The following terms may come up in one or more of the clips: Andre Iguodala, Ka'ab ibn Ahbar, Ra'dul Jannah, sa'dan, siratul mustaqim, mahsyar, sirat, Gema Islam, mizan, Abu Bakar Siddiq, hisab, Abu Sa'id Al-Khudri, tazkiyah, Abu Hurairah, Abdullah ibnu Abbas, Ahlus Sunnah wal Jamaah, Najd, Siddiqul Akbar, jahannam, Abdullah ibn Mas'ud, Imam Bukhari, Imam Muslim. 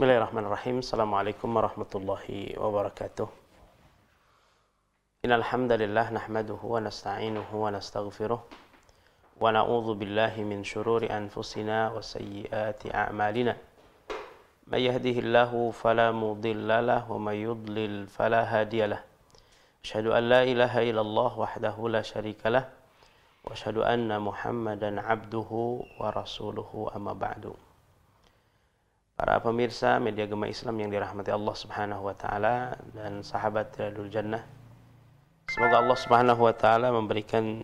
Bismillahirrahmanirrahim. Assalamualaikum warahmatullahi wabarakatuh. Innal hamdalillah nahmaduhu wa nasta'inuhu wa nastaghfiruh wa na'udzu billahi min shururi anfusina wa sayyiati a'malina. May yahdihillahu fala mudilla lahu wa may yudlil fala hadiyalah. Asyhadu an la ilaha illallah wahdahu la syarikalah wa asyhadu anna Muhammadan 'abduhu wa rasuluhu, amma ba'du. Para pemirsa media Gema Islam yang dirahmati Allah Subhanahu wa taala dan sahabat Ra'dul Jannah, semoga Allah Subhanahu wa taala memberikan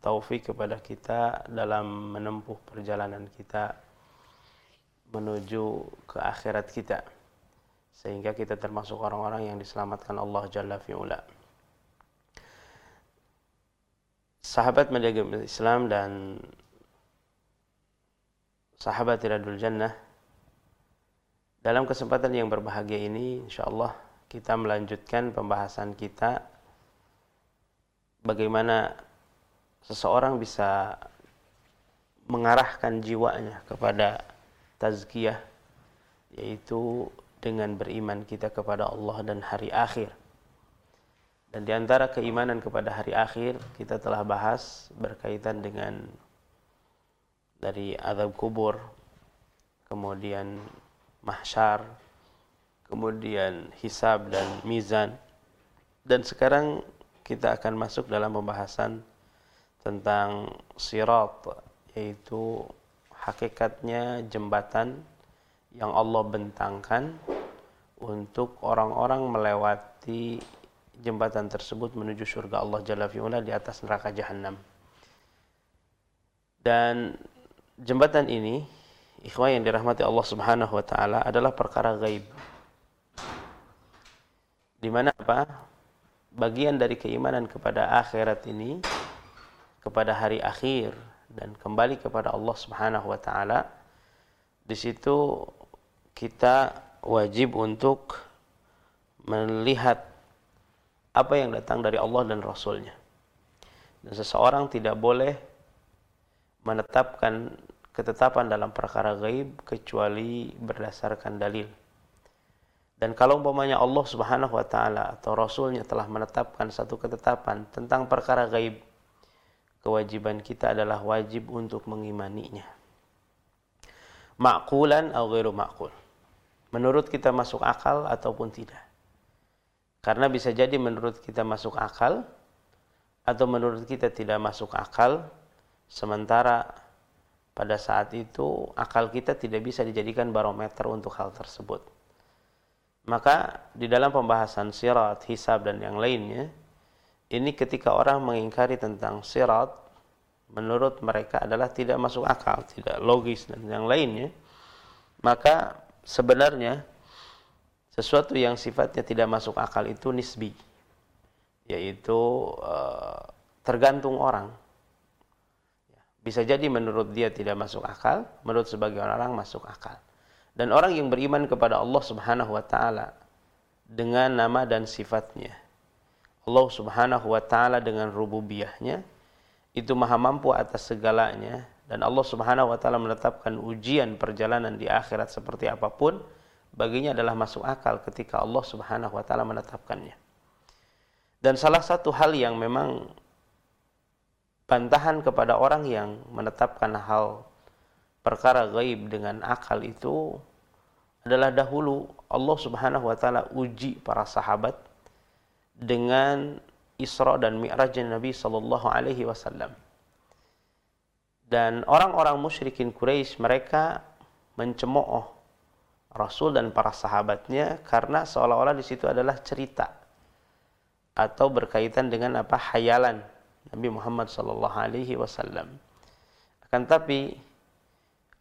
taufik kepada kita dalam menempuh perjalanan kita menuju ke akhirat kita, sehingga kita termasuk orang-orang yang diselamatkan Allah Jalla fi'ula. Sahabat media Gema Islam dan sahabat Ra'dul Jannah, dalam kesempatan yang berbahagia ini, insyaallah kita melanjutkan pembahasan kita bagaimana seseorang bisa mengarahkan jiwanya kepada tazkiyah, yaitu dengan beriman kita kepada Allah dan hari akhir. Dan diantara keimanan kepada hari akhir, kita telah bahas berkaitan dengan dari azab kubur, kemudian mahsyar, kemudian hisab dan mizan. Dan sekarang kita akan masuk dalam pembahasan tentang sirat, yaitu hakikatnya jembatan yang Allah bentangkan untuk orang-orang melewati jembatan tersebut menuju surga Allah Jalla fi'ala di atas neraka jahannam. Dan jembatan ini, ikhwan yang dirahmati Allah Subhanahu wa taala, adalah perkara gaib. Di mana apa? Bagian dari keimanan kepada akhirat ini, kepada hari akhir dan kembali kepada Allah Subhanahu wa taala, di situ kita wajib untuk melihat apa yang datang dari Allah dan Rasulnya. Dan seseorang tidak boleh menetapkan ketetapan dalam perkara gaib kecuali berdasarkan dalil. Dan kalau umpamanya Allah Subhanahu wa taala atau Rasulnya telah menetapkan satu ketetapan tentang perkara gaib, kewajiban kita adalah wajib untuk mengimaninya. Ma'qulan aw ghairu ma'qul, menurut kita masuk akal ataupun tidak. Karena bisa jadi menurut kita masuk akal atau menurut kita tidak masuk akal, sementara pada saat itu akal kita tidak bisa dijadikan barometer untuk hal tersebut. Maka di dalam pembahasan sirat, hisab dan yang lainnya, ini ketika orang mengingkari tentang sirat, menurut mereka adalah tidak masuk akal, tidak logis dan yang lainnya, maka sebenarnya sesuatu yang sifatnya tidak masuk akal itu nisbi, yaitu tergantung orang. Bisa jadi menurut dia tidak masuk akal, menurut sebagian orang masuk akal. Dan orang yang beriman kepada Allah Subhanahu wa taala dengan nama dan sifatnya, Allah Subhanahu wa taala dengan rububiyahnya, itu maha mampu atas segalanya, dan Allah Subhanahu wa taala menetapkan ujian perjalanan di akhirat seperti apapun, baginya adalah masuk akal ketika Allah Subhanahu wa taala menetapkannya. Dan salah satu hal yang memang bantahan kepada orang yang menetapkan hal perkara gaib dengan akal itu adalah dahulu Allah Subhanahu wa taala uji para sahabat dengan Isra dan Mi'raj Nabi sallallahu alaihi wasallam. Dan orang-orang musyrikin Quraisy, mereka mencemooh Rasul dan para sahabatnya karena seolah-olah di situ adalah cerita atau berkaitan dengan apa, khayalan Nabi Muhammad sallallahu alaihi wasallam. Akan tapi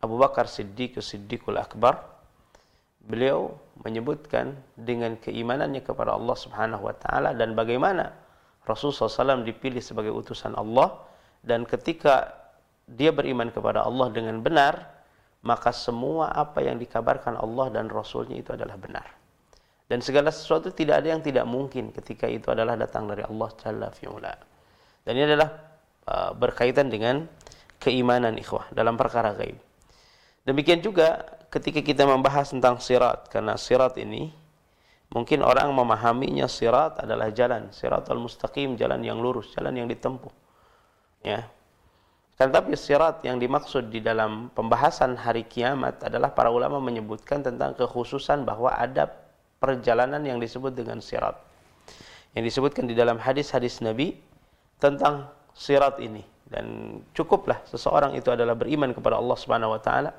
Abu Bakar Siddiq, Siddiqul Akbar, beliau menyebutkan dengan keimanannya kepada Allah Subhanahu wa taala dan bagaimana Rasulullah SAW dipilih sebagai utusan Allah, dan ketika dia beriman kepada Allah dengan benar, maka semua apa yang dikabarkan Allah dan Rasulnya itu adalah benar. Dan segala sesuatu tidak ada yang tidak mungkin ketika itu adalah datang dari Allah Jalla fi'ala. Dan ini adalah berkaitan dengan keimanan ikhwah dalam perkara gaib. Demikian juga ketika kita membahas tentang sirat, karena sirat ini mungkin orang memahaminya sirat adalah jalan, siratul mustaqim, jalan yang lurus, jalan yang ditempuh. Ya. Tetapi sirat yang dimaksud di dalam pembahasan hari kiamat adalah para ulama menyebutkan tentang kekhususan bahwa ada perjalanan yang disebut dengan sirat. Yang disebutkan di dalam hadis-hadis Nabi tentang sirat ini. Dan cukuplah seseorang itu adalah beriman kepada Allah Subhanahu wa taala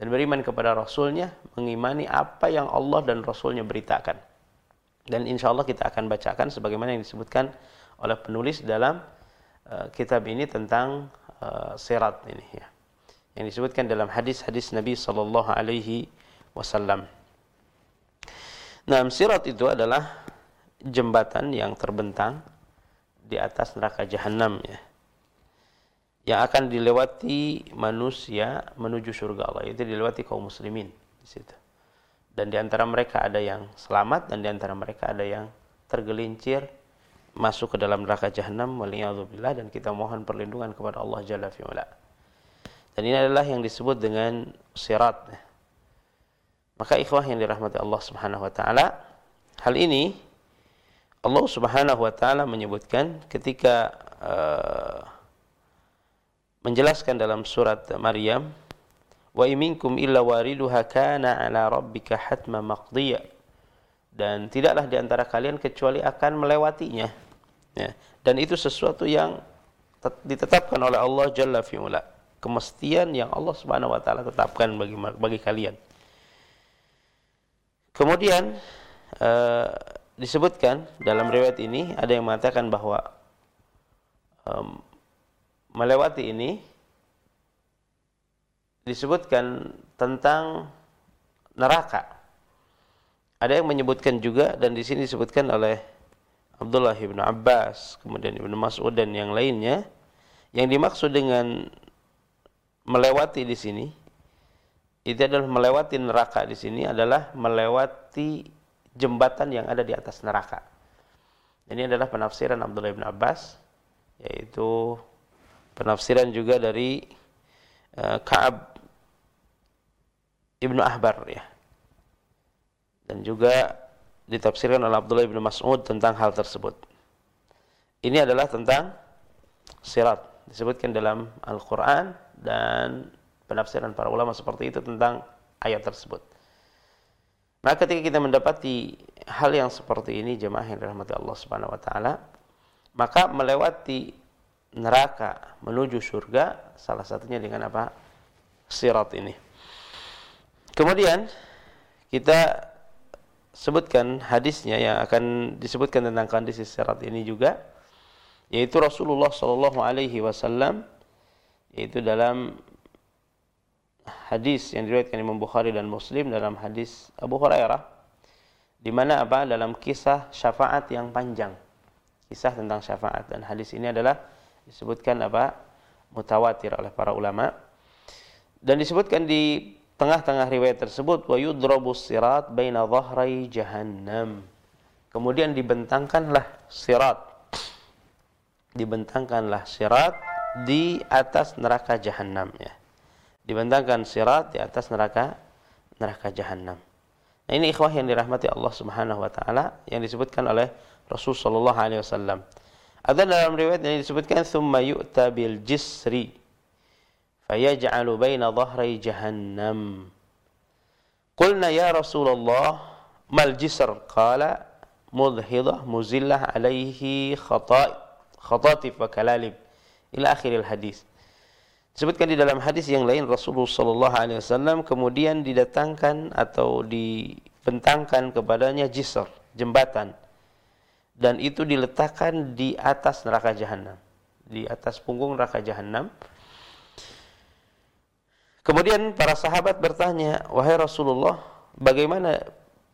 dan beriman kepada Rasulnya, mengimani apa yang Allah dan Rasulnya beritakan. Dan insyaallah kita akan bacakan sebagaimana yang disebutkan oleh penulis dalam kitab ini tentang sirat ini, ya, yang disebutkan dalam hadis-hadis Nabi sallallahu alaihi wasallam. Nah, sirat itu adalah jembatan yang terbentang di atas neraka jahanam, ya, yang akan dilewati manusia menuju surga Allah. Itu dilewati kaum muslimin di situ. Dan di antara mereka ada yang selamat dan di antara mereka ada yang tergelincir masuk ke dalam neraka jahanam, waliyadzubillah, dan kita mohon perlindungan kepada Allah Jalla fi'ala. Dan ini adalah yang disebut dengan sirat. Maka ikhwah yang dirahmati Allah Subhanahu wa taala, hal ini Allah Subhanahu wa taala menyebutkan ketika menjelaskan dalam surat Maryam, wa iminkum illa wariduha kana ala rabbika hatman maqdiya. Dan tidaklah di antara kalian kecuali akan melewatinya, ya. Dan itu sesuatu yang ditetapkan oleh Allah Jalla fi'ala, kemestian yang Allah Subhanahu wa taala tetapkan bagi kalian. Kemudian disebutkan dalam riwayat ini ada yang mengatakan bahwa melewati ini disebutkan tentang neraka. Ada yang menyebutkan juga, dan di sini disebutkan oleh Abdullah ibn Abbas, kemudian ibn Mas'ud dan yang lainnya, yang dimaksud dengan melewati di sini, itu adalah melewati neraka di sini adalah melewati jembatan yang ada di atas neraka. Ini adalah penafsiran Abdullah ibn Abbas, yaitu penafsiran juga dari Ka'ab ibn Ahbar, ya. Dan juga ditafsirkan oleh Abdullah ibn Mas'ud tentang hal tersebut. Ini adalah tentang sirat, disebutkan dalam Al-Quran, dan penafsiran para ulama seperti itu tentang ayat tersebut. Maka ketika kita mendapati hal yang seperti ini, jemaah yang dirahmati Allah Subhanahu wa taala, maka melewati neraka menuju surga salah satunya dengan apa? Sirat ini. Kemudian kita sebutkan hadisnya yang akan disebutkan tentang kondisi sirat ini juga, yaitu Rasulullah sallallahu alaihi wasallam, yaitu dalam hadis yang diriwayatkan Imam Bukhari dan Muslim dalam hadis Abu Hurairah, di mana apa? Dalam kisah syafaat yang panjang. Kisah tentang syafaat, dan hadis ini adalah disebutkan apa? Mutawatir oleh para ulama. Dan disebutkan di tengah-tengah riwayat tersebut, wa yudrabus sirat baina dhahri jahannam. Kemudian dibentangkanlah sirat di atas neraka jahannam, ya. Dibentangkan sirat di atas neraka jahannam. Nah, ini ikhwah yang dirahmati Allah Subhanahu wa taala yang disebutkan oleh Rasul sallallahu alaihi wasallam. Ada dalam riwayat yang disebutkan thumma yu'ta bil jisri fayaj'alu baina dhahri jahannam. Qulna ya Rasulullah mal jisr? Qala mudhidah muzillah alaihi khatatif wa kalalib ila akhiril hadis. Disebutkan di dalam hadis yang lain, Rasulullah sallallahu alaihi wasallam kemudian didatangkan atau dibentangkan kepadanya jisr, jembatan, dan itu diletakkan di atas neraka jahanam, di atas punggung neraka jahanam. Kemudian para sahabat bertanya, wahai Rasulullah, bagaimana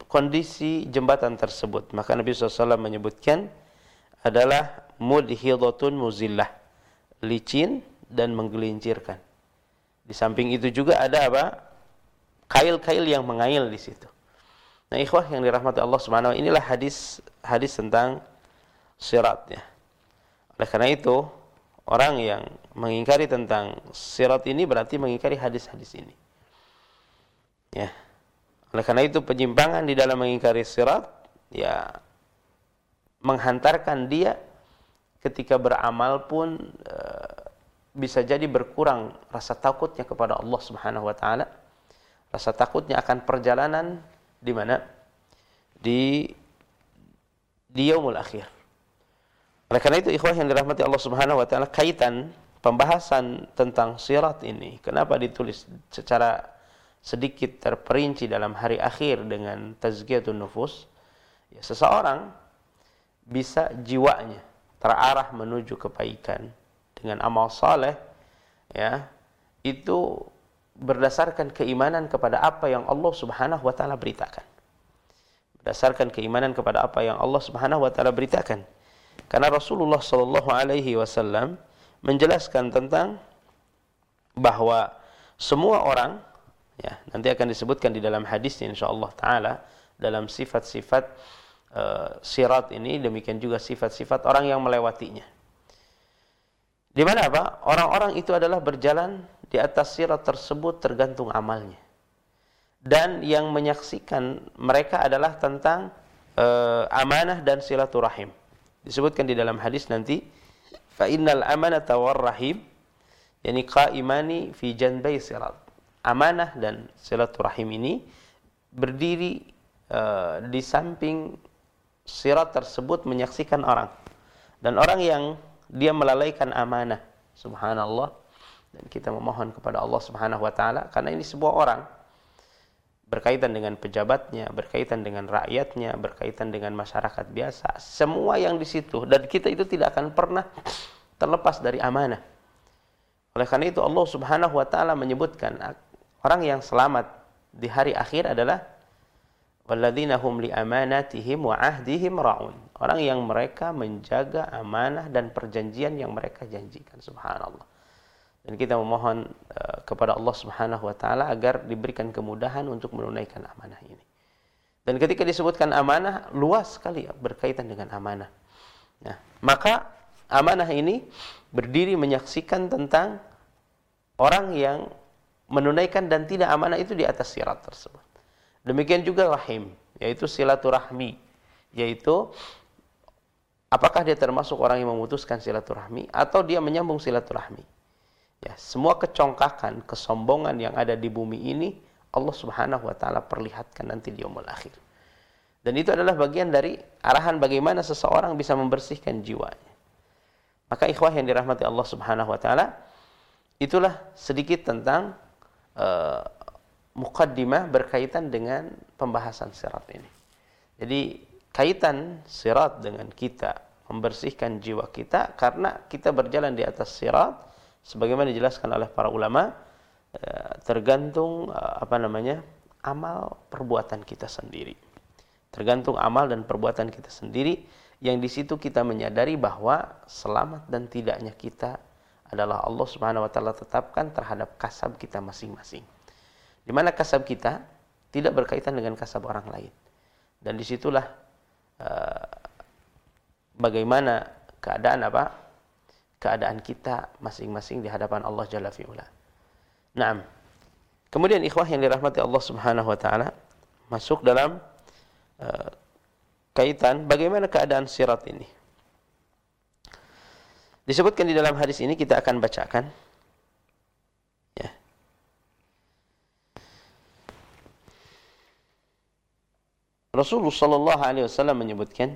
kondisi jembatan tersebut? Maka Nabi SAW menyebutkan adalah mudhidatun muzillah, licin dan menggelincirkan. Di samping itu juga ada apa? Kail-kail yang mengail di situ. Nah, ikhwah yang dirahmati Allah Subhanahu wa taala, inilah hadis tentang siratnya. Oleh karena itu, orang yang mengingkari tentang sirat ini berarti mengingkari hadis-hadis ini. Ya. Oleh karena itu penyimpangan di dalam mengingkari sirat ya menghantarkan dia ketika beramal pun bisa jadi berkurang rasa takutnya kepada Allah Subhanahu wa taala. Rasa takutnya akan perjalanan di mana? Di yaumul akhir. Oleh karena itu ikhwah yang dirahmati Allah Subhanahu wa taala, kaitan pembahasan tentang sirat ini kenapa ditulis secara sedikit terperinci dalam hari akhir dengan tazkiyatun nufus? Ya, seseorang bisa jiwanya terarah menuju kebaikan dengan amal saleh, ya, itu berdasarkan keimanan kepada apa yang Allah Subhanahu wa taala beritakan. Berdasarkan keimanan kepada apa yang Allah Subhanahu wa taala beritakan. Karena Rasulullah sallallahu alaihi wasallam menjelaskan tentang bahwa semua orang, ya, nanti akan disebutkan di dalam hadisnya insyaallah taala dalam sifat-sifat sirat ini, demikian juga sifat-sifat orang yang melewatinya. Di mana apa? Orang-orang itu adalah berjalan di atas sirat tersebut tergantung amalnya. Dan yang menyaksikan mereka adalah tentang amanah dan silaturahim. Disebutkan di dalam hadis nanti, fa innal amanata warrahim yani qaimani fi janbi sirat. Amanah dan silaturahim ini berdiri di samping sirat tersebut menyaksikan orang. Dan orang yang dia melalaikan amanah, subhanallah, dan kita memohon kepada Allah Subhanahu wa taala karena ini sebuah orang berkaitan dengan pejabatnya, berkaitan dengan rakyatnya, berkaitan dengan masyarakat biasa, semua yang di situ, dan kita itu tidak akan pernah terlepas dari amanah. Oleh karena itu Allah Subhanahu wa taala menyebutkan orang yang selamat di hari akhir adalah walladzina hum li amanatihim wa ahdihim raun. Orang yang mereka menjaga amanah dan perjanjian yang mereka janjikan, subhanallah. Dan kita memohon kepada Allah Subhanahu wa taala agar diberikan kemudahan untuk menunaikan amanah ini. Dan ketika disebutkan amanah, luas sekali berkaitan dengan amanah. Nah, maka amanah ini berdiri menyaksikan tentang orang yang menunaikan dan tidak amanah itu di atas sirat tersebut. Demikian juga rahim, yaitu silaturahmi, yaitu apakah dia termasuk orang yang memutuskan silaturahmi atau dia menyambung silaturahmi. Ya, semua kecongkakan, kesombongan yang ada di bumi ini Allah Subhanahu wa taala perlihatkan nanti di yaumul akhir. Dan itu adalah bagian dari arahan bagaimana seseorang bisa membersihkan jiwanya. Maka ikhwah yang dirahmati Allah Subhanahu wa taala, itulah sedikit tentang muqaddimah berkaitan dengan pembahasan sirat ini. Jadi kaitan sirat dengan kita membersihkan jiwa kita karena kita berjalan di atas sirat sebagaimana dijelaskan oleh para ulama, tergantung amal perbuatan kita sendiri. Tergantung amal dan perbuatan kita sendiri. Yang di situ kita menyadari bahwa selamat dan tidaknya kita adalah Allah Subhanahu wa taala tetapkan terhadap kasab kita masing-masing. Di mana kasab kita tidak berkaitan dengan kasab orang lain. Dan disitulah bagaimana keadaan kita masing-masing di hadapan Allah Jalla fi'ula. Naam. Kemudian ikhwah yang dirahmati Allah Subhanahu wa taala, masuk dalam kaitan bagaimana keadaan sirat ini. Disebutkan di dalam hadis ini, kita akan bacakan. Ya. Rasulullah sallallahu alaihi wasallam menyebutkan,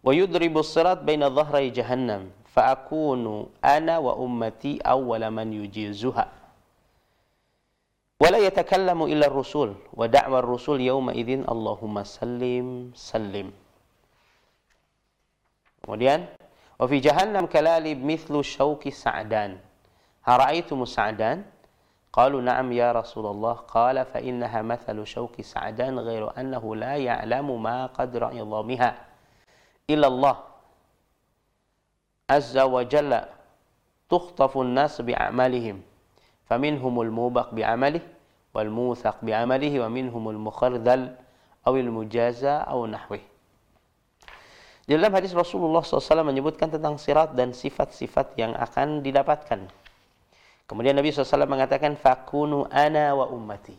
"Wa yudribu as-sirat baina dhahri jahannam, fa akunu ana wa ummati awwala man yujizuha. Wa la yatakallamu illa ar-rusul, wa da'wa ar-rusul yawma idzin Allahumma sallim sallim." Kemudian, "Wa fi jahannam kalalib mithlu syauki sa'dan. Hara'aytum sa'dan? Qalu na'am ya Rasulullah. Qala fa innaha mathalu syauki sa'dan ghairu annahu la ya'lamu ma qadra 'idhamiha illa Allah azza wa jalla. Tukhtafu an-nas bi'amalihim. Faminhumul mubaq bi'amalihi wal muthaq bi'amalihi wa minhumul mukhardal awil mujaza aw nahwihi." Di dalam hadis Rasulullah SAW menyebutkan tentang sirat dan sifat-sifat yang akan didapatkan. Kemudian Nabi SAW mengatakan, "Fakunu ana wa ummati."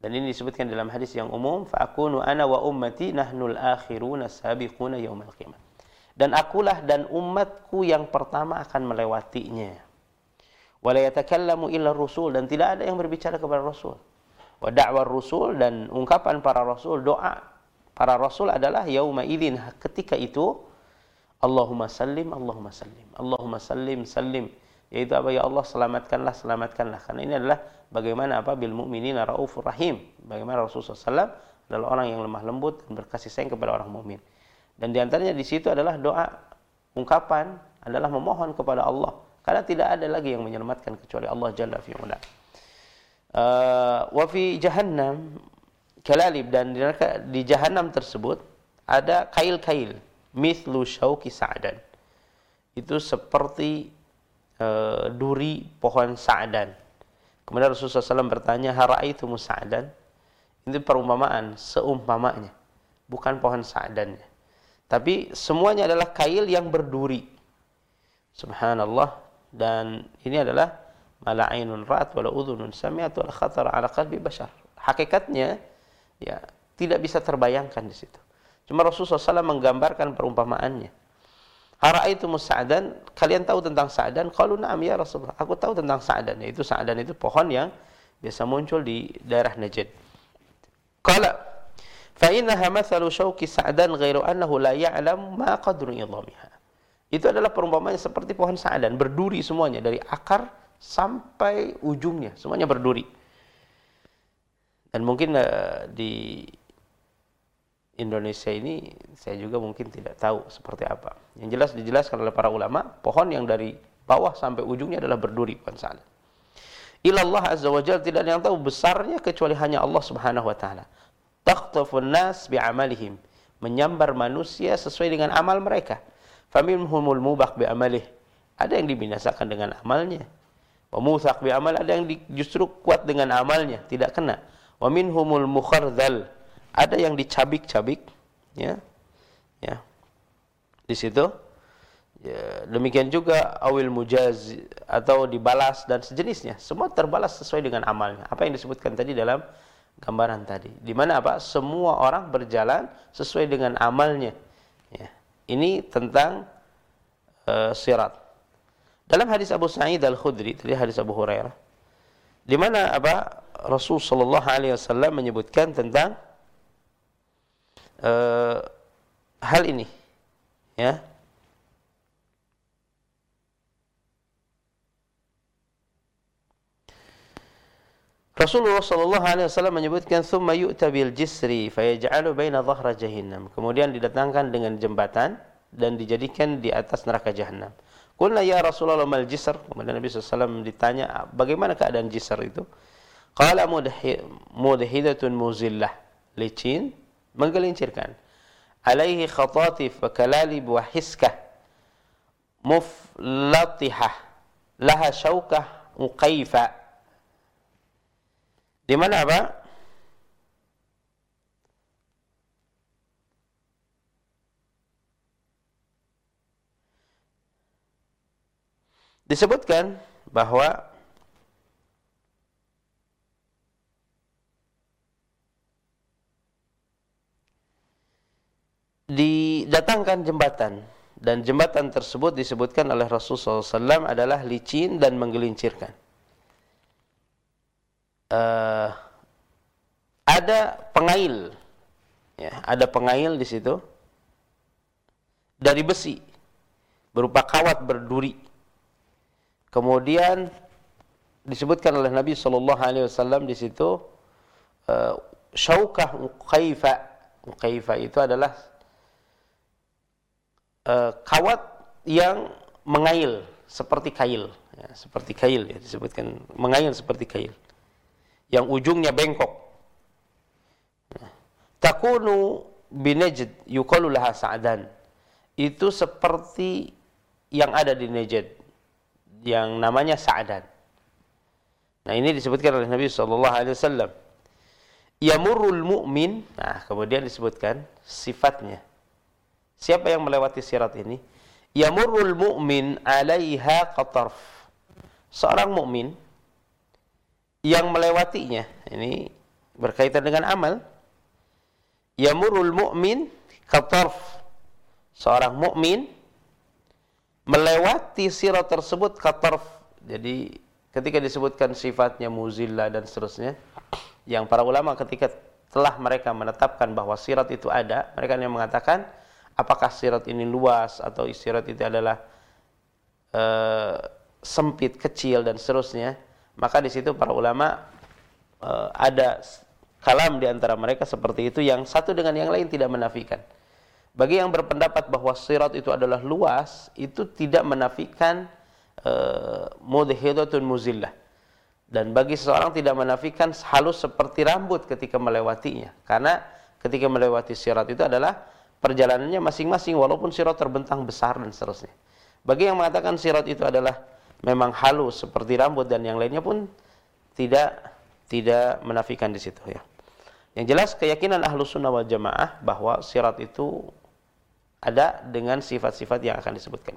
Dan ini disebutkan dalam hadis yang umum, fa'akunu ana wa ummati nahnul akhiruna sabiquna yaumal qiyamah. Dan akulah dan umatku yang pertama akan melewatinya. Wa la yatakallamu illa ar-rusul, dan tidak ada yang berbicara kepada rasul. Wa da'war rusul, dan ungkapan para rasul, doa para rasul adalah yauma idzin, ketika itu Allahumma sallim, Allahumma sallim, Allahumma sallim, sallim. Yaitu apa, ya Allah selamatkanlah, selamatkanlah. Karena ini adalah bagaimana apa, bil mu'minina raufur rahim, bagaimana Rasulullah SAW adalah orang yang lemah lembut dan berkasih sayang kepada orang mukmin. Dan diantaranya di situ adalah doa, ungkapan adalah memohon kepada Allah, karena tidak ada lagi yang menyelamatkan kecuali Allah Jalla fi'ula. Wa fi jahannam kalalib, dan di jahannam tersebut ada kail-kail, mithlu syauki sa'dan, itu seperti duri pohon sa'dan. Kemudian Rasulullah SAW bertanya, hara'aitumu sa'dan? Itu perumpamaan, seumpamanya, bukan pohon sa'dannya, tapi semuanya adalah kail yang berduri. Subhanallah. Dan ini adalah mala ainun ra'at wala udhunun sami'at wal khatar ala qalbi bashar. Hakikatnya ya tidak bisa terbayangkan di situ. Cuma Rasulullah SAW menggambarkan perumpamaannya. Hara'aitumus sa'dan, kalian tahu tentang sa'dan? Qalu na'am ya Rasulullah, aku tahu tentang sa'dan. Yaitu sa'dan itu pohon yang biasa muncul di daerah Najd. Qala fa innaha mathalu syauki sa'dan ghairu annahu la ya'lam ma qadru idhamiha. Itu adalah perumpamaan seperti pohon sa'dan, berduri semuanya dari akar sampai ujungnya, semuanya berduri. Dan mungkin di Indonesia ini saya juga mungkin tidak tahu seperti apa. Yang jelas dijelaskan oleh para ulama, pohon yang dari bawah sampai ujungnya adalah berduri, bukan salah. Ilallah azza wa jalla, tidak ada yang tahu besarnya kecuali hanya Allah Subhanahu wa taala. Taqtafun nas bi'amalihim, menyambar manusia sesuai dengan amal mereka. Faminhumul mubaq bi'amalih, ada yang dibinasakan dengan amalnya. Wa musaq bi'amal, ada yang justru kuat dengan amalnya, tidak kena. Wa minhumul mukhardzal, ada yang dicabik-cabik ya di situ ya, demikian juga awil mujaz atau dibalas dan sejenisnya, semua terbalas sesuai dengan amalnya. Apa yang disebutkan tadi dalam gambaran tadi, di mana apa, semua orang berjalan sesuai dengan amalnya ya. Ini tentang sirat. Dalam hadis Abu Sa'id Al-Khudri, tadi hadis Abu Hurairah, di mana apa, Rasul sallallahu alaihi wasallam menyebutkan tentang hal ini ya. Rasulullah sallallahu alaihi wasallam menyebutkan tsumma yu'ta bil jisri fayaj'alu baina dhahra jahannam, kemudian didatangkan dengan jembatan dan dijadikan di atas neraka jahanam. Qulna ya Rasulullah mal jisr, kemudian Nabi sallallahu alaihi wasallam ditanya bagaimana keadaan jisr itu. Qala mudhidatun muzillah, licin, menggelincirkan. Alaihi khatatif wa kalalib wa hiskah muflatihah laha syaukah uqaifa. Di mana apa? Disebutkan bahwa didatangkan jembatan, dan jembatan tersebut disebutkan oleh Rasulullah SAW adalah licin dan menggelincirkan. Ada pengail ya, ada pengail di situ dari besi berupa kawat berduri. Kemudian disebutkan oleh Nabi SAW di situ syaukah uqaifa. Uqaifa itu adalah kawat yang mengail seperti kail ya, seperti kail ya, disebutkan mengail seperti kail yang ujungnya bengkok. Takunu binajd yuqalu laha sa'dan, itu seperti yang ada di Najd yang namanya sa'dan. Nah ini disebutkan oleh Nabi sallallahu alaihi wasallam. Yamurul mu'min, nah kemudian disebutkan sifatnya. Siapa yang melewati sirat ini? Yamurul mu'min 'alaiha qatarf, seorang mukmin yang melewatinya. Ini berkaitan dengan amal. Yamurul mu'min katarf, seorang mukmin melewati sirat tersebut katarf. Jadi ketika disebutkan sifatnya muzillah dan seterusnya, yang para ulama ketika telah mereka menetapkan bahwa sirat itu ada, mereka yang mengatakan apakah sirat ini luas atau sirat itu adalah sempit, kecil dan seterusnya. Maka di situ para ulama ada kalam di antara mereka seperti itu, yang satu dengan yang lain tidak menafikan. Bagi yang berpendapat bahwa sirat itu adalah luas, itu tidak menafikan mudhidatun muzillah. Dan bagi seseorang tidak menafikan halus seperti rambut ketika melewatinya, karena ketika melewati sirat itu adalah perjalanannya masing-masing, walaupun sirat terbentang besar dan seterusnya. Bagi yang mengatakan sirat itu adalah memang halus seperti rambut dan yang lainnya pun tidak menafikan di situ, ya. Yang jelas keyakinan Ahlus Sunnah wal Jamaah bahwa sirat itu ada dengan sifat-sifat yang akan disebutkan,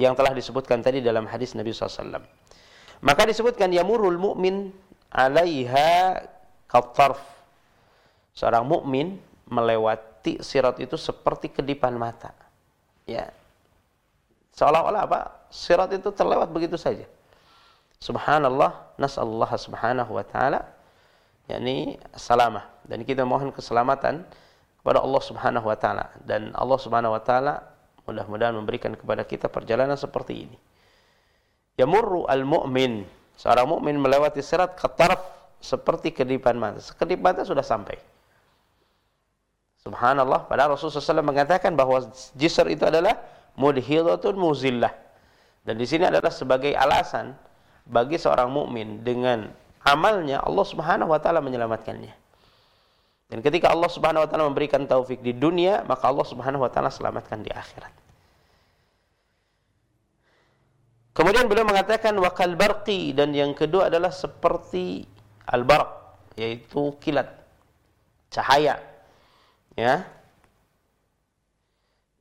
yang telah disebutkan tadi dalam hadis Nabi SAW. Maka disebutkan yamurul mu'min 'alaiha katarf, seorang mukmin melewati sirat itu seperti kedipan mata. Ya. Seolah-olah apa? Sirat itu terlewat begitu saja. Subhanallah, nasallahu subhanahu wa ta'ala yakni salamah, dan kita mohon keselamatan kepada Allah subhanahu wa ta'ala, dan Allah subhanahu wa ta'ala mudah-mudahan memberikan kepada kita perjalanan seperti ini. Yamurru al-mu'min, seorang mu'min melewati sirat katarf, seperti kedipan mata. Sekedip mata sudah sampai. Subhanallah, padahal Rasulullah SAW mengatakan bahwa jisr itu adalah mudhidatun muzillah. Dan di sini adalah sebagai alasan bagi seorang mukmin dengan amalnya Allah Subhanahu wa taala menyelamatkannya. Dan ketika Allah Subhanahu wa taala memberikan taufik di dunia, maka Allah Subhanahu wa taala selamatkan di akhirat. Kemudian beliau mengatakan wakal barqi, dan yang kedua adalah seperti al-barq, yaitu kilat, cahaya, ya.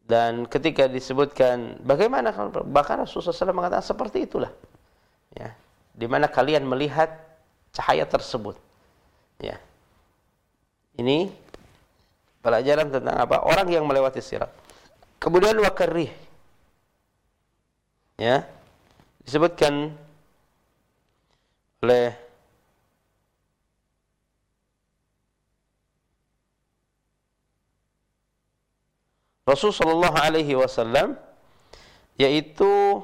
Dan ketika disebutkan bagaimana, bahkan Rasulullah SAW mengatakan seperti itulah, ya, di mana kalian melihat cahaya tersebut, ya. Ini pelajaran tentang apa? Orang yang melewati sirat. Kemudian wakarih, ya, disebutkan oleh Rasulullah sallallahu alaihi wasallam, yaitu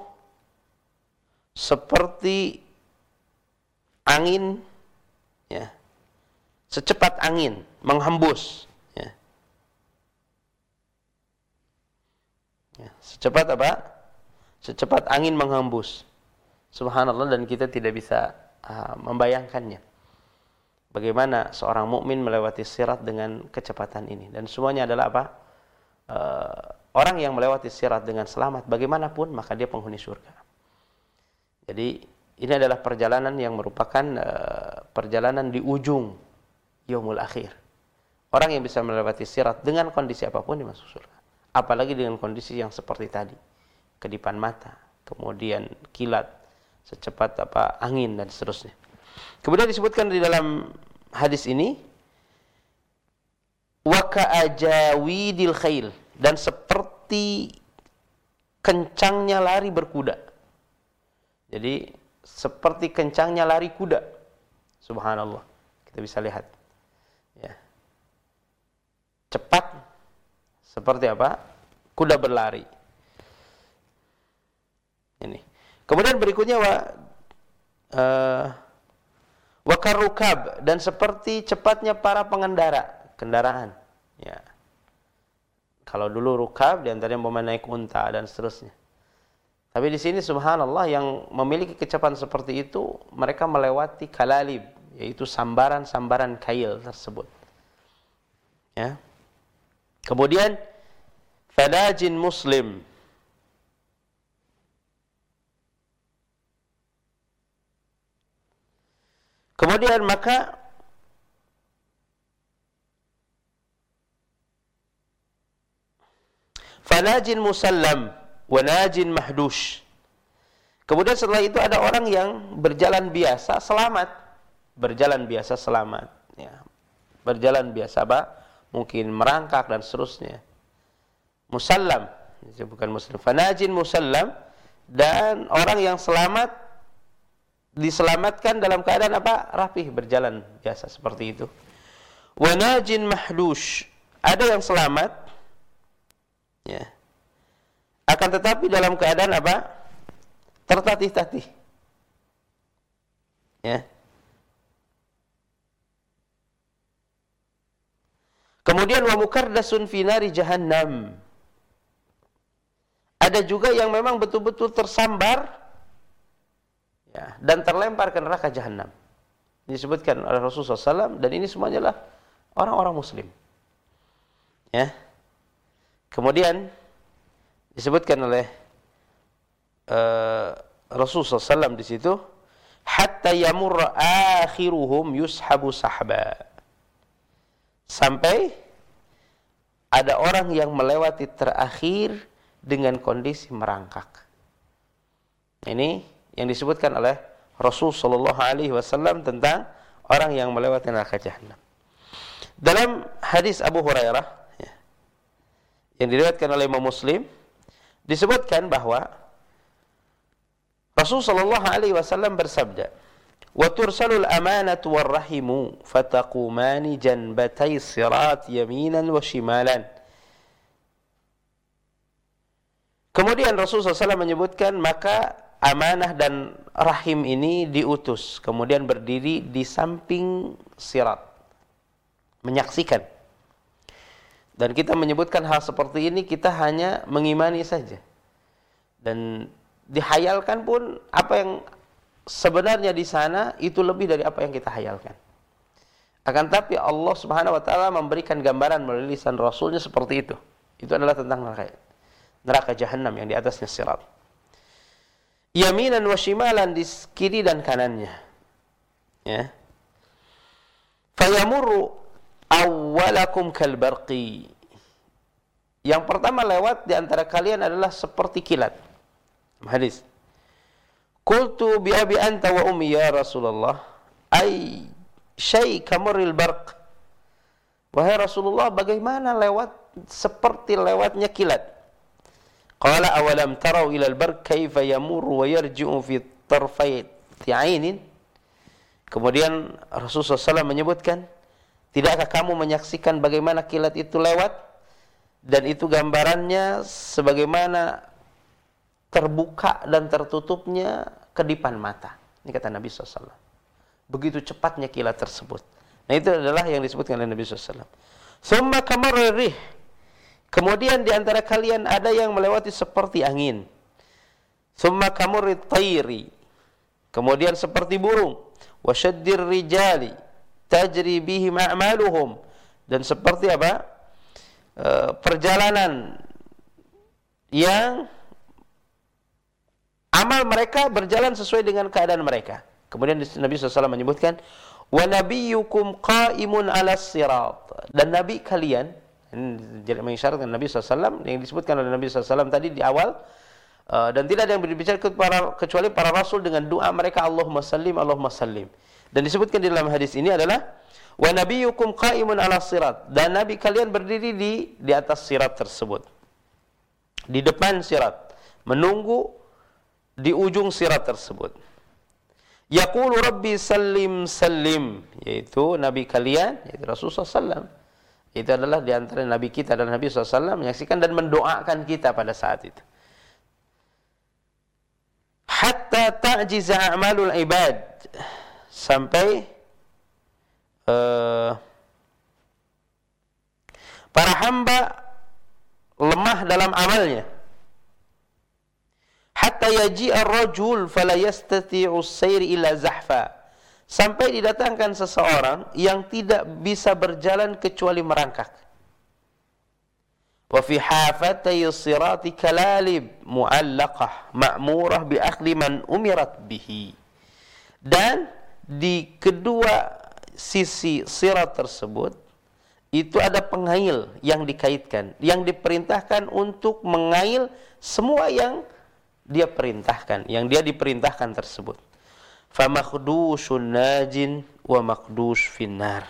seperti angin, ya, secepat angin menghembus, ya. Ya, secepat apa? Secepat angin menghembus. Subhanallah, dan kita tidak bisa membayangkannya. Bagaimana seorang mukmin melewati sirat dengan kecepatan ini? Dan semuanya adalah apa? Orang yang melewati sirat dengan selamat bagaimanapun, maka dia penghuni surga. Jadi ini adalah perjalanan yang merupakan perjalanan di ujung yaumul akhir. Orang yang bisa melewati sirat dengan kondisi apapun dia masuk surga. Apalagi dengan kondisi yang seperti tadi, kedipan mata, kemudian kilat, secepat apa angin dan seterusnya. Kemudian disebutkan di dalam hadis ini wa ka'ajawidil khail, dan seperti kencangnya lari berkuda. Jadi seperti kencangnya lari kuda. Subhanallah, kita bisa lihat, ya. Cepat seperti apa? Kuda berlari. Ini. Kemudian berikutnya wa karukab, dan seperti cepatnya para pengendara kendaraan, ya. Kalau dulu rukab diantaranya menaik unta dan seterusnya. Tapi di sini subhanallah, yang memiliki kecepatan seperti itu mereka melewati kalalib, yaitu sambaran-sambaran kail tersebut, ya. Kemudian fadajin muslim, kemudian maka falajin musallam wa najin mahdush. Kemudian setelah itu ada orang yang berjalan biasa selamat, ya, berjalan biasa mungkin merangkak dan seterusnya. Musallam, bukan muslim. Fanajin musallam, dan orang yang selamat diselamatkan dalam keadaan rapih, berjalan biasa seperti itu. Wanajin mahlush, ada yang selamat ya, akan tetapi dalam keadaan tertatih-tatih ya. Kemudian wa mukardasun fi nari jahannam, ada juga yang memang betul-betul tersambar ya, dan terlempar ke neraka jahannam. Disebutkan oleh Rasulullah SAW, dan ini semuanya lah orang-orang muslim ya. Kemudian disebutkan oleh Rasulullah SAW di situ, hatta yamurra akhiruhum yushabu sahba, sampai ada orang yang melewati terakhir dengan kondisi merangkak. Ini yang disebutkan oleh Rasul sallallahu alaihi wasallam tentang orang yang melewati neraka jahannam. Dalam hadis Abu Hurairah ya, yang diriwayatkan oleh Imam Muslim, disebutkan bahwa Rasul sallallahu alaihi wasallam bersabda, وَتُرْسَلُ الْأَمَانَةُ وَالرَّحِمُ فَتَقُومَانِ جَنْبَتَيْ صِرَاطٍ يَمِينًا وَشِمَالًا. Kemudian Rasulullah SAW menyebutkan, maka amanah dan rahim ini diutus, kemudian berdiri di samping sirat, menyaksikan. Dan kita menyebutkan hal seperti ini, kita hanya mengimani saja. Dan dihayalkan pun apa yang sebenarnya di sana itu lebih dari apa yang kita hayalkan. Akan tapi Allah Subhanahu wa taala memberikan gambaran melalui lisan Rasulnya seperti itu. Itu adalah tentang neraka jahanam yang di atasnya sirat. Yaminan wa shimalan, di kiri dan kanannya. Ya. Fayamurru awwalakum kalbarqi. Yang pertama lewat di antara kalian adalah seperti kilat. Hadis. Qultu bi abi anta wa ummi ya Rasulullah, ay syai kamuril barq. Wahai Rasulullah, bagaimana lewat seperti lewatnya kilat? Qala awalam tarau ila al-barq kaifa yamurru wa yarji'u fi tarfai ainin. Kemudian Rasulullah SAW menyebutkan, tidakkah kamu menyaksikan bagaimana kilat itu lewat, dan itu gambarannya sebagaimana terbuka dan tertutupnya kedipan mata. Ini kata Nabi SAW. Begitu cepatnya kilat tersebut. Nah, itu adalah yang disebutkan oleh Nabi SAW. Summa kamarul rih, kemudian di antara kalian ada yang melewati seperti angin. Summa kamurit tayri, kemudian seperti burung. Wa syaddir rijali tajri bihi ma'maluhum, dan seperti perjalanan yang amal mereka berjalan sesuai dengan keadaan mereka. Kemudian Nabi SAW menyebutkan, wa nabiyyukum qa'imun 'alas sirat, dan nabi kalian, jadi mengisyaratkan Nabi SAW yang disebutkan oleh Nabi SAW tadi di awal, dan tidak ada yang berbicara kecuali para rasul dengan doa mereka, Allahumma sallim, Allahumma sallim. Dan disebutkan di dalam hadis ini adalah wa nabiyyukum qa'imun 'alas sirat, dan nabi kalian berdiri di atas sirat tersebut, di depan sirat, menunggu di ujung sirat tersebut. Yaqulu Rabbi sallim sallim, yaitu nabi kalian, yaitu Rasulullah SAW. Itu adalah di antara nabi kita, dan Nabi SAW menyaksikan dan mendoakan kita pada saat itu. Hatta ta'jiz a'malul ibad, sampai para hamba lemah dalam amalnya. Hatta yaji'a ar-rajul fala yastati'u as-sayr ila zahfa, sampai didatangkan seseorang yang tidak bisa berjalan kecuali merangkak. Wa fi hafatay as-sirati kalalib mu'allaqah ma'murah bi akhli man umirat bihi, dan di kedua sisi sirat tersebut itu ada pengail yang dikaitkan, yang diperintahkan untuk mengail semua yang dia perintahkan, yang dia diperintahkan tersebut. Fa maqdushun najin wa maqdush finnar,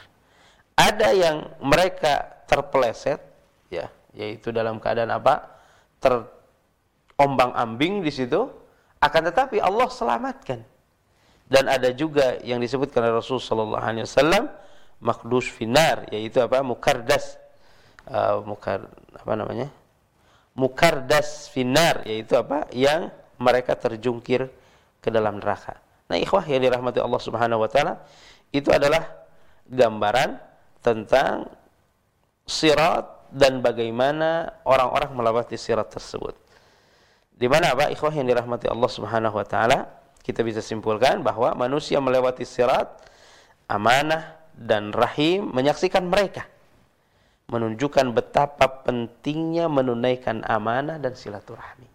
Ada yang mereka terpeleset, ya, yaitu dalam keadaan apa? Terombang-ambing di situ, akan tetapi Allah selamatkan. Dan ada juga yang disebutkan oleh Rasul sallallahu alaihi wasallam makdus finar, yaitu apa? Mukardas. Mukardas finar, yaitu apa? Yang mereka terjungkir ke dalam neraka. Nah, ikhwah yang dirahmati Allah Subhanahu wa taala, itu adalah gambaran tentang sirat dan bagaimana orang-orang melewati sirat tersebut. Di mana apa ikhwah yang dirahmati Allah Subhanahu wa taala, kita bisa simpulkan bahwa manusia melewati sirat, amanah dan rahim menyaksikan mereka, menunjukkan betapa pentingnya menunaikan amanah dan silaturahmi.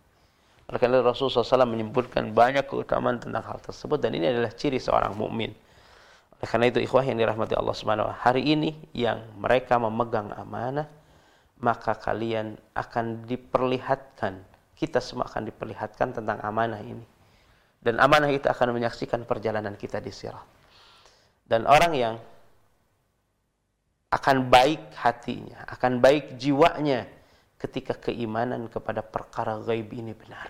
Oleh karena Rasulullah SAW menyebutkan banyak keutamaan tentang hal tersebut, dan ini adalah ciri seorang mukmin. Oleh karena itu ikhwah yang dirahmati Allah Subhanahu wa taala, hari ini yang mereka memegang amanah, maka kalian akan diperlihatkan, kita semua akan diperlihatkan tentang amanah ini. Dan amanah itu akan menyaksikan perjalanan kita di sirat. Dan orang yang akan baik hatinya, akan baik jiwanya ketika keimanan kepada perkara gaib ini benar.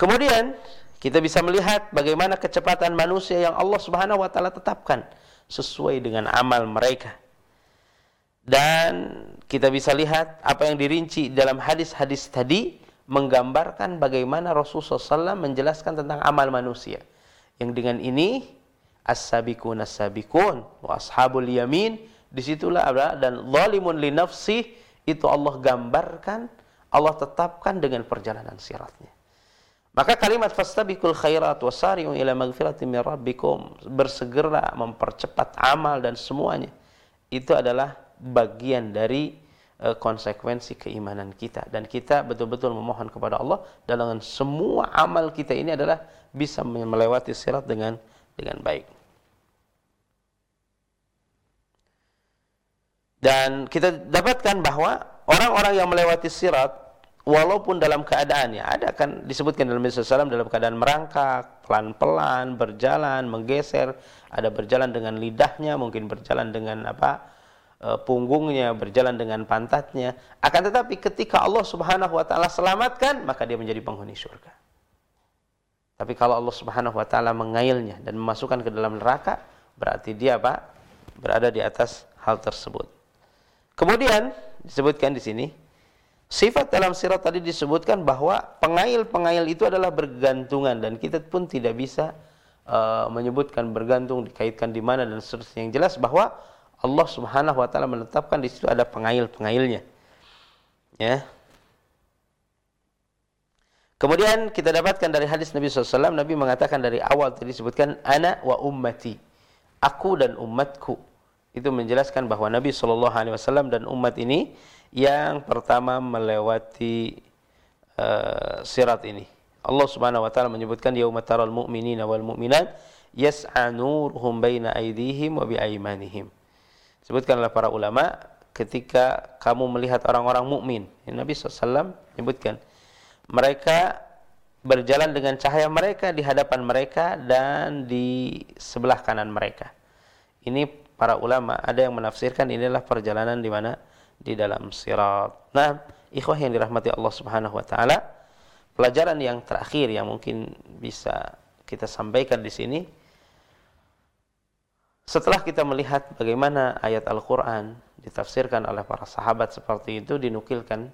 Kemudian kita bisa melihat bagaimana kecepatan manusia yang Allah Subhanahu wa taala tetapkan sesuai dengan amal mereka. Dan kita bisa lihat apa yang dirinci dalam hadis-hadis tadi menggambarkan bagaimana Rasulullah SAW menjelaskan tentang amal manusia. Yang dengan ini as-sabiqun as-sabiqun wa ashabul yamin, disitulah dan zalimun li nafsi, itu Allah gambarkan, Allah tetapkan dengan perjalanan siratnya. Maka kalimat fastabiqul khairat wasari'u ila magfiratin min rabbikum, bersegera mempercepat amal dan semuanya, itu adalah bagian dari konsekuensi keimanan kita. Dan kita betul-betul memohon kepada Allah dalam semua amal kita ini adalah bisa melewati sirat dengan baik. Dan kita dapatkan bahwa orang-orang yang melewati sirat, walaupun dalam keadaannya, ada kan disebutkan dalam Nabi SAW dalam keadaan merangkak, pelan-pelan, berjalan, menggeser, ada berjalan dengan lidahnya, mungkin berjalan dengan punggungnya, berjalan dengan pantatnya. Akan tetapi ketika Allah Subhanahu wa taala selamatkan, maka dia menjadi penghuni surga. Tapi kalau Allah Subhanahu wa taala mengailnya dan memasukkan ke dalam neraka, berarti dia apa? Berada di atas hal tersebut. Kemudian disebutkan di sini sifat dalam sirat tadi disebutkan bahwa pengail-pengail itu adalah bergantungan, dan kita pun tidak bisa menyebutkan bergantung, dikaitkan di mana dan seterusnya. Yang jelas bahwa Allah Subhanahu wa taala menetapkan di situ ada pengail-pengailnya. Ya. Kemudian kita dapatkan dari hadis Nabi sallallahu alaihi wasallam, Nabi mengatakan dari awal tadi disebutkan ana wa ummati, aku dan umatku. Itu menjelaskan bahwa Nabi sallallahu alaihi wasallam dan umat ini yang pertama melewati sirat ini. Allah Subhanahu wa taala menyebutkan yauma taral mu'minina wal mu'minat yas'a nuruhum baina aydihim wa bi aymanihim. Sebutkanlah para ulama ketika kamu melihat orang-orang mukmin, Nabi sallallahu alaihi wasallam menyebutkan mereka berjalan dengan cahaya mereka di hadapan mereka dan di sebelah kanan mereka. Ini para ulama ada yang menafsirkan inilah perjalanan di mana di dalam sirat. Nah, ikhwah yang dirahmati Allah Subhanahu wa taala, pelajaran yang terakhir yang mungkin bisa kita sampaikan di sini, setelah kita melihat bagaimana ayat Al-Qur'an ditafsirkan oleh para sahabat seperti itu dinukilkan,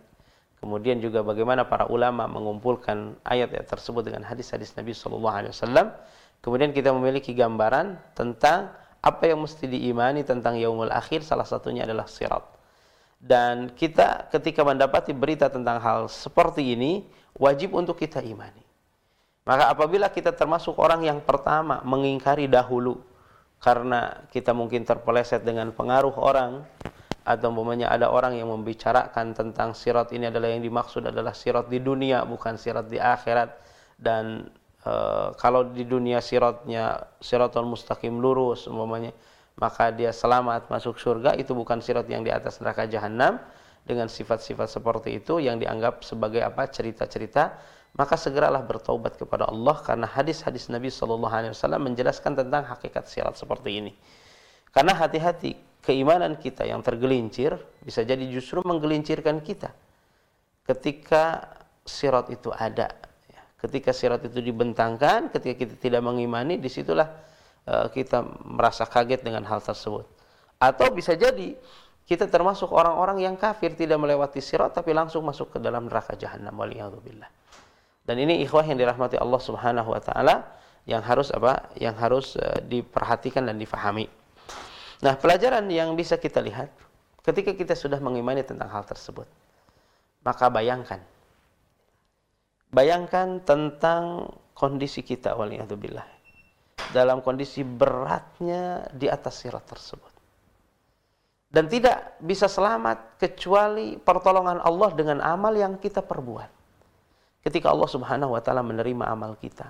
kemudian juga bagaimana para ulama mengumpulkan ayat-ayat tersebut dengan hadis-hadis Nabi sallallahu alaihi wasallam, kemudian kita memiliki gambaran tentang apa yang mesti diimani tentang yaumul akhir, salah satunya adalah sirat. Dan kita ketika mendapati berita tentang hal seperti ini, wajib untuk kita imani. Maka apabila kita termasuk orang yang pertama mengingkari dahulu karena kita mungkin terpeleset dengan pengaruh orang, atau umpamanya ada orang yang membicarakan tentang sirat ini adalah yang dimaksud adalah sirat di dunia, bukan sirat di akhirat. Dan kalau di dunia siratnya siratul mustaqim lurus umpamanya, maka dia selamat masuk surga, itu bukan sirat yang di atas neraka jahanam. Dengan sifat-sifat seperti itu yang dianggap sebagai apa, cerita-cerita, maka segeralah bertaubat kepada Allah, karena hadis-hadis Nabi sallallahu alaihi wasallam menjelaskan tentang hakikat sirat seperti ini. Karena hati-hati keimanan kita yang tergelincir bisa jadi justru menggelincirkan kita ketika sirat itu ada. Ketika sirat itu dibentangkan, ketika kita tidak mengimani, disitulah kita merasa kaget dengan hal tersebut. Atau bisa jadi kita termasuk orang-orang yang kafir, tidak melewati sirat tapi langsung masuk ke dalam neraka jahannam, waliyadzubillah. Dan ini ikhwah yang dirahmati Allah Subhanahu wa taala yang harus apa? Yang harus diperhatikan dan difahami. Nah, pelajaran yang bisa kita lihat ketika kita sudah mengimani tentang hal tersebut. Maka bayangkan tentang kondisi kita waliyadzubillah, dalam kondisi beratnya di atas sirat tersebut, dan tidak bisa selamat kecuali pertolongan Allah dengan amal yang kita perbuat. Ketika Allah Subhanahu wa taala menerima amal kita,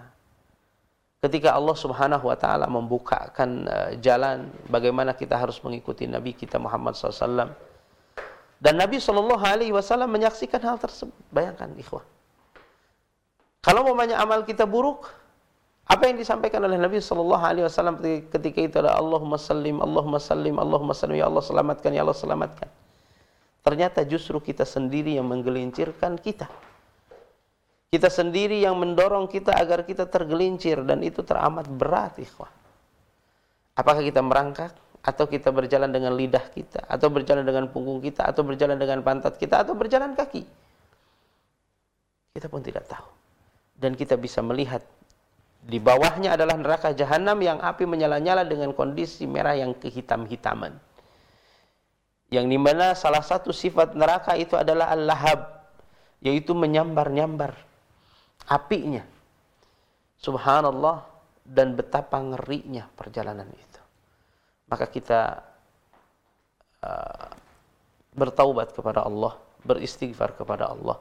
ketika Allah Subhanahu wa taala membukakan jalan bagaimana kita harus mengikuti Nabi kita Muhammad SAW, dan Nabi SAW menyaksikan hal tersebut. Bayangkan ikhwah, kalau umpamanya amal kita buruk, apa yang disampaikan oleh Nabi sallallahu alaihi wasallam ketika itu adalah Allahumma sallim, ya Allah selamatkan, ya Allah selamatkan. Ternyata justru kita sendiri yang menggelincirkan kita. Kita sendiri yang mendorong kita agar kita tergelincir, dan itu teramat berat, ikhwah. Apakah kita merangkak, atau kita berjalan dengan lidah kita, atau berjalan dengan punggung kita, atau berjalan dengan pantat kita, atau berjalan kaki? Kita pun tidak tahu. Dan kita bisa melihat di bawahnya adalah neraka jahanam yang api menyala-nyala dengan kondisi merah yang kehitam-hitaman, yang dimana salah satu sifat neraka itu adalah al-lahab, yaitu menyambar-nyambar apinya. Subhanallah, dan betapa ngerinya perjalanan itu. Maka kita bertaubat kepada Allah, beristighfar kepada Allah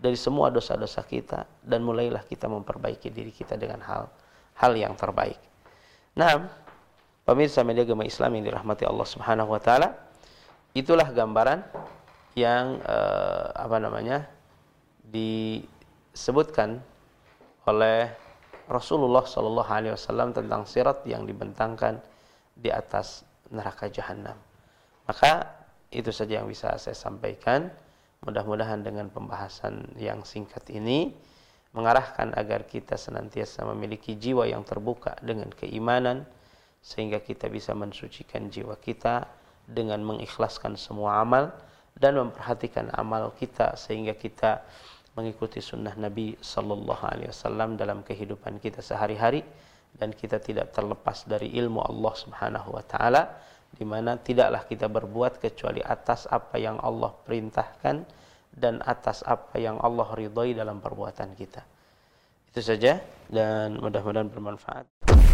dari semua dosa-dosa kita, dan mulailah kita memperbaiki diri kita dengan hal yang terbaik. Nah, pemirsa media Gema Islam yang dirahmati Allah Subhanahu wa taala, itulah gambaran yang disebutkan oleh Rasulullah sallallahu alaihi wasallam tentang sirat yang dibentangkan di atas neraka jahanam. Maka itu saja yang bisa saya sampaikan. Mudah-mudahan dengan pembahasan yang singkat ini mengarahkan agar kita senantiasa memiliki jiwa yang terbuka dengan keimanan, sehingga kita bisa mensucikan jiwa kita dengan mengikhlaskan semua amal dan memperhatikan amal kita, sehingga kita mengikuti sunnah Nabi sallallahu alaihi wasallam dalam kehidupan kita sehari-hari, dan kita tidak terlepas dari ilmu Allah Subhanahu wa taala, di mana tidaklah kita berbuat kecuali atas apa yang Allah perintahkan dan atas apa yang Allah ridhai dalam perbuatan kita. Itu saja, dan mudah-mudahan bermanfaat.